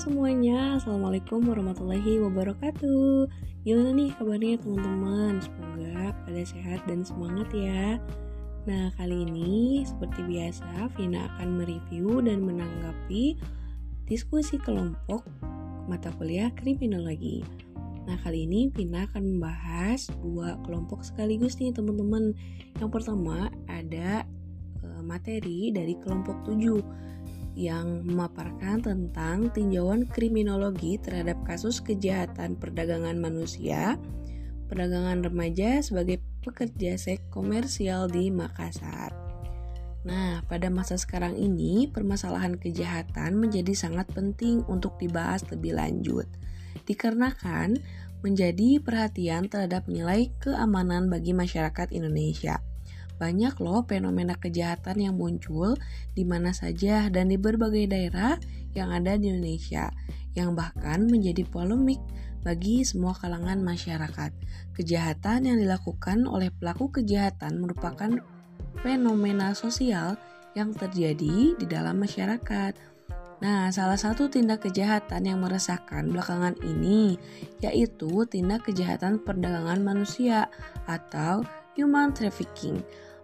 semuanya, assalamualaikum warahmatullahi wabarakatuh. Gimana nih kabarnya teman-teman? Semoga pada sehat dan semangat ya. Nah, kali ini seperti biasa Vina akan mereview dan menanggapi diskusi kelompok mata kuliah kriminologi. Nah, kali ini Vina akan membahas dua kelompok sekaligus nih teman-teman. Yang pertama ada materi dari kelompok 7 yang memaparkan tentang tinjauan kriminologi terhadap kasus kejahatan perdagangan manusia, perdagangan remaja sebagai pekerja seks komersial di Makassar. Nah, pada masa sekarang ini, permasalahan kejahatan menjadi sangat penting untuk dibahas lebih lanjut, dikarenakan menjadi perhatian terhadap nilai keamanan bagi masyarakat Indonesia. Banyak loh fenomena kejahatan yang muncul di mana saja dan di berbagai daerah yang ada di Indonesia, yang bahkan menjadi polemik bagi semua kalangan masyarakat. Kejahatan yang dilakukan oleh pelaku kejahatan merupakan fenomena sosial yang terjadi di dalam masyarakat. Nah, salah satu tindak kejahatan yang meresahkan belakangan ini yaitu tindak kejahatan perdagangan manusia atau human trafficking.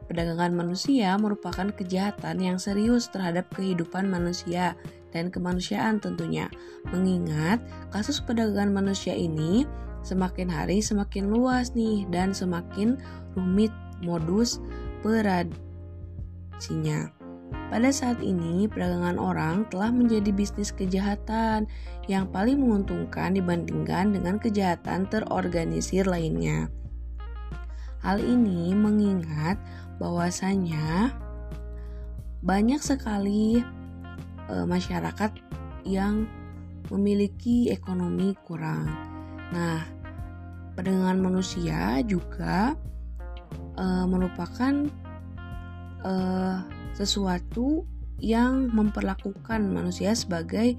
Perdagangan manusia merupakan kejahatan yang serius terhadap kehidupan manusia dan kemanusiaan tentunya. Mengingat kasus perdagangan manusia ini semakin hari semakin luas nih dan semakin rumit modus operasinya. Pada saat ini perdagangan orang telah menjadi bisnis kejahatan yang paling menguntungkan dibandingkan dengan kejahatan terorganisir lainnya. Hal ini mengingat bahwasanya banyak sekali masyarakat yang memiliki ekonomi kurang. Nah, perdagangan manusia juga merupakan sesuatu yang memperlakukan manusia sebagai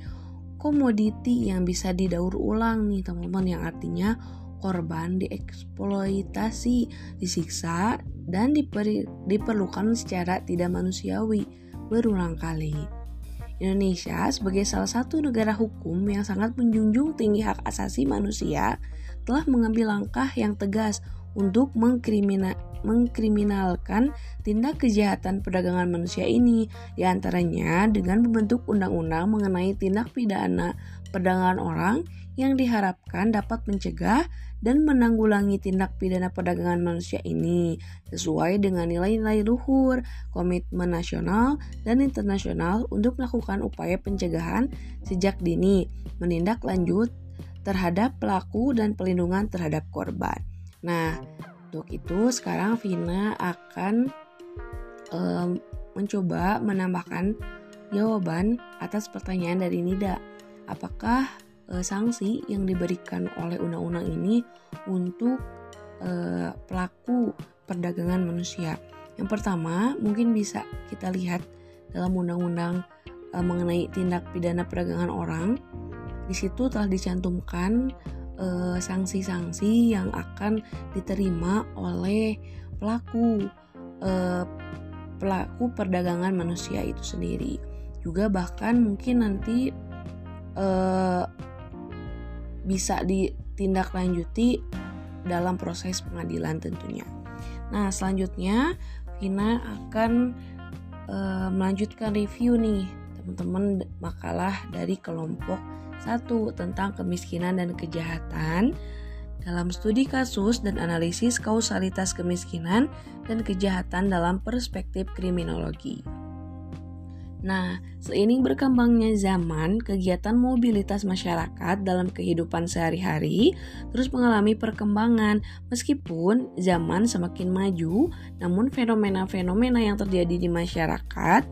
komoditi yang bisa didaur ulang nih teman-teman, yang artinya korban dieksploitasi, disiksa, dan diperlukan secara tidak manusiawi berulang kali. Indonesia sebagai salah satu negara hukum yang sangat menjunjung tinggi hak asasi manusia telah mengambil langkah yang tegas untuk mengkriminalkan tindak kejahatan perdagangan manusia ini, diantaranya dengan membentuk undang-undang mengenai tindak pidana perdagangan orang yang diharapkan dapat mencegah dan menanggulangi tindak pidana perdagangan manusia ini sesuai dengan nilai-nilai luhur, komitmen nasional dan internasional untuk melakukan upaya pencegahan sejak dini, menindak lanjut terhadap pelaku dan pelindungan terhadap korban. Nah, untuk itu sekarang Vina akan mencoba menambahkan jawaban atas pertanyaan dari Nida. Apakah sanksi yang diberikan oleh undang-undang ini untuk pelaku perdagangan manusia? Yang pertama, mungkin bisa kita lihat dalam undang-undang mengenai tindak pidana perdagangan orang. Di situ telah dicantumkan sanksi-sanksi yang akan diterima oleh pelaku perdagangan manusia itu sendiri. Juga bahkan mungkin nanti bisa ditindaklanjuti dalam proses pengadilan tentunya. Nah, selanjutnya Vina akan melanjutkan review nih teman-teman makalah dari kelompok 1 tentang kemiskinan dan kejahatan dalam studi kasus dan analisis kausalitas kemiskinan dan kejahatan dalam perspektif kriminologi. Nah, seiring berkembangnya zaman, kegiatan mobilitas masyarakat dalam kehidupan sehari-hari terus mengalami perkembangan. Meskipun zaman semakin maju, namun fenomena-fenomena yang terjadi di masyarakat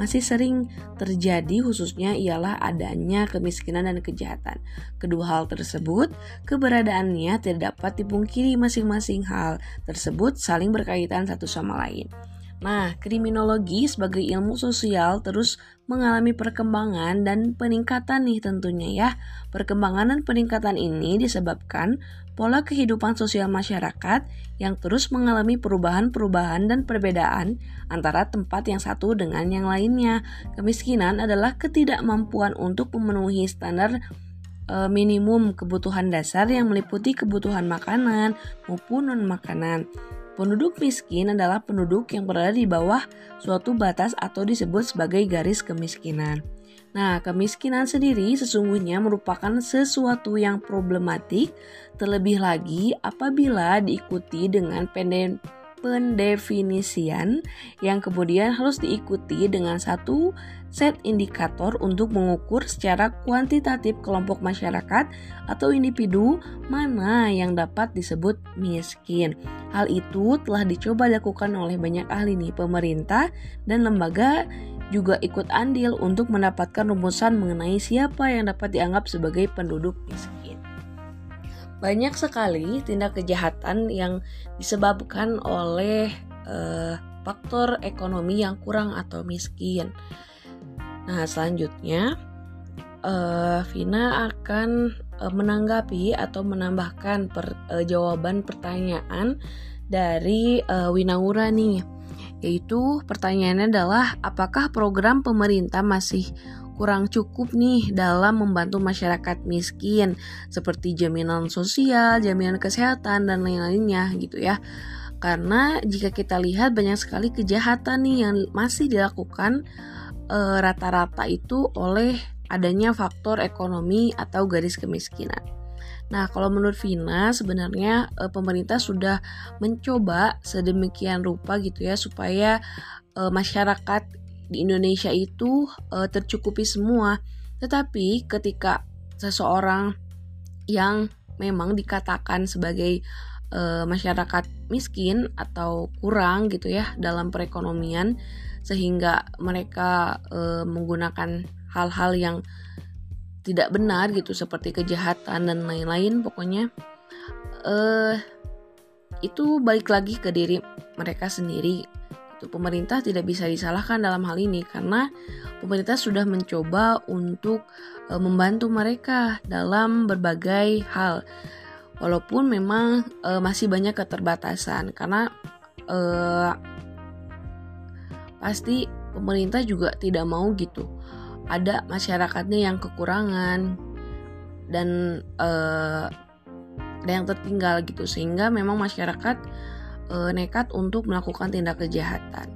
masih sering terjadi, khususnya ialah adanya kemiskinan dan kejahatan. Kedua hal tersebut keberadaannya tidak dapat dipungkiri, masing-masing hal tersebut saling berkaitan satu sama lain. Nah, kriminologi sebagai ilmu sosial terus mengalami perkembangan dan peningkatan nih tentunya ya. Perkembangan dan peningkatan ini disebabkan pola kehidupan sosial masyarakat yang terus mengalami perubahan-perubahan dan perbedaan antara tempat yang satu dengan yang lainnya. Kemiskinan adalah ketidakmampuan untuk memenuhi standar minimum kebutuhan dasar yang meliputi kebutuhan makanan maupun non-makanan. Penduduk miskin adalah penduduk yang berada di bawah suatu batas atau disebut sebagai garis kemiskinan. Nah, kemiskinan sendiri sesungguhnya merupakan sesuatu yang problematik, terlebih lagi apabila diikuti dengan pendefinisian yang kemudian harus diikuti dengan satu set indikator untuk mengukur secara kuantitatif kelompok masyarakat atau individu mana yang dapat disebut miskin. Hal itu telah dicoba dilakukan oleh banyak ahli nih, pemerintah dan lembaga juga ikut andil untuk mendapatkan rumusan mengenai siapa yang dapat dianggap sebagai penduduk miskin. Banyak sekali tindak kejahatan yang disebabkan oleh faktor ekonomi yang kurang atau miskin. Nah, selanjutnya Vina akan menanggapi atau menambahkan jawaban pertanyaan dari Winaura nih, yaitu pertanyaannya adalah apakah program pemerintah masih kurang cukup nih dalam membantu masyarakat miskin seperti jaminan sosial, jaminan kesehatan, dan lain-lainnya gitu ya. Karena jika kita lihat banyak sekali kejahatan nih yang masih dilakukan rata-rata itu oleh adanya faktor ekonomi atau garis kemiskinan. Nah, kalau menurut Vina sebenarnya pemerintah sudah mencoba sedemikian rupa gitu ya supaya masyarakat di Indonesia itu tercukupi semua. Tetapi ketika seseorang yang memang dikatakan sebagai masyarakat miskin atau kurang gitu ya dalam perekonomian sehingga mereka menggunakan hal-hal yang tidak benar gitu seperti kejahatan dan lain-lain, pokoknya itu balik lagi ke diri mereka sendiri. Itu pemerintah tidak bisa disalahkan dalam hal ini karena pemerintah sudah mencoba untuk membantu mereka dalam berbagai hal, walaupun memang masih banyak keterbatasan karena pasti pemerintah juga tidak mau gitu ada masyarakatnya yang kekurangan dan ada yang tertinggal gitu, sehingga memang masyarakat nekat untuk melakukan tindak kejahatan.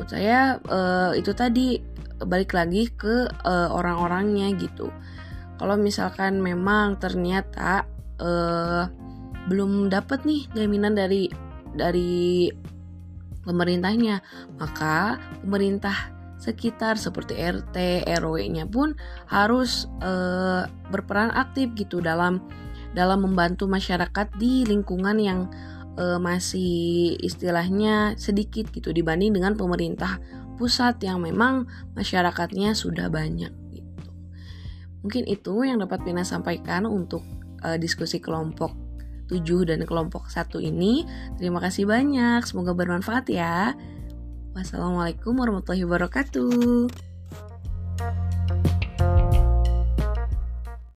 Menurut saya itu tadi balik lagi ke orang-orangnya gitu. Kalau misalkan memang ternyata belum dapat nih jaminan dari pemerintahnya, maka pemerintah sekitar seperti RT, RW-nya pun harus berperan aktif gitu dalam membantu masyarakat di lingkungan yang masih istilahnya sedikit gitu dibanding dengan pemerintah pusat yang memang masyarakatnya sudah banyak gitu. Mungkin itu yang dapat Pina sampaikan untuk diskusi kelompok 7 dan kelompok 1 ini. Terima kasih banyak, semoga bermanfaat ya. Wassalamualaikum warahmatullahi wabarakatuh.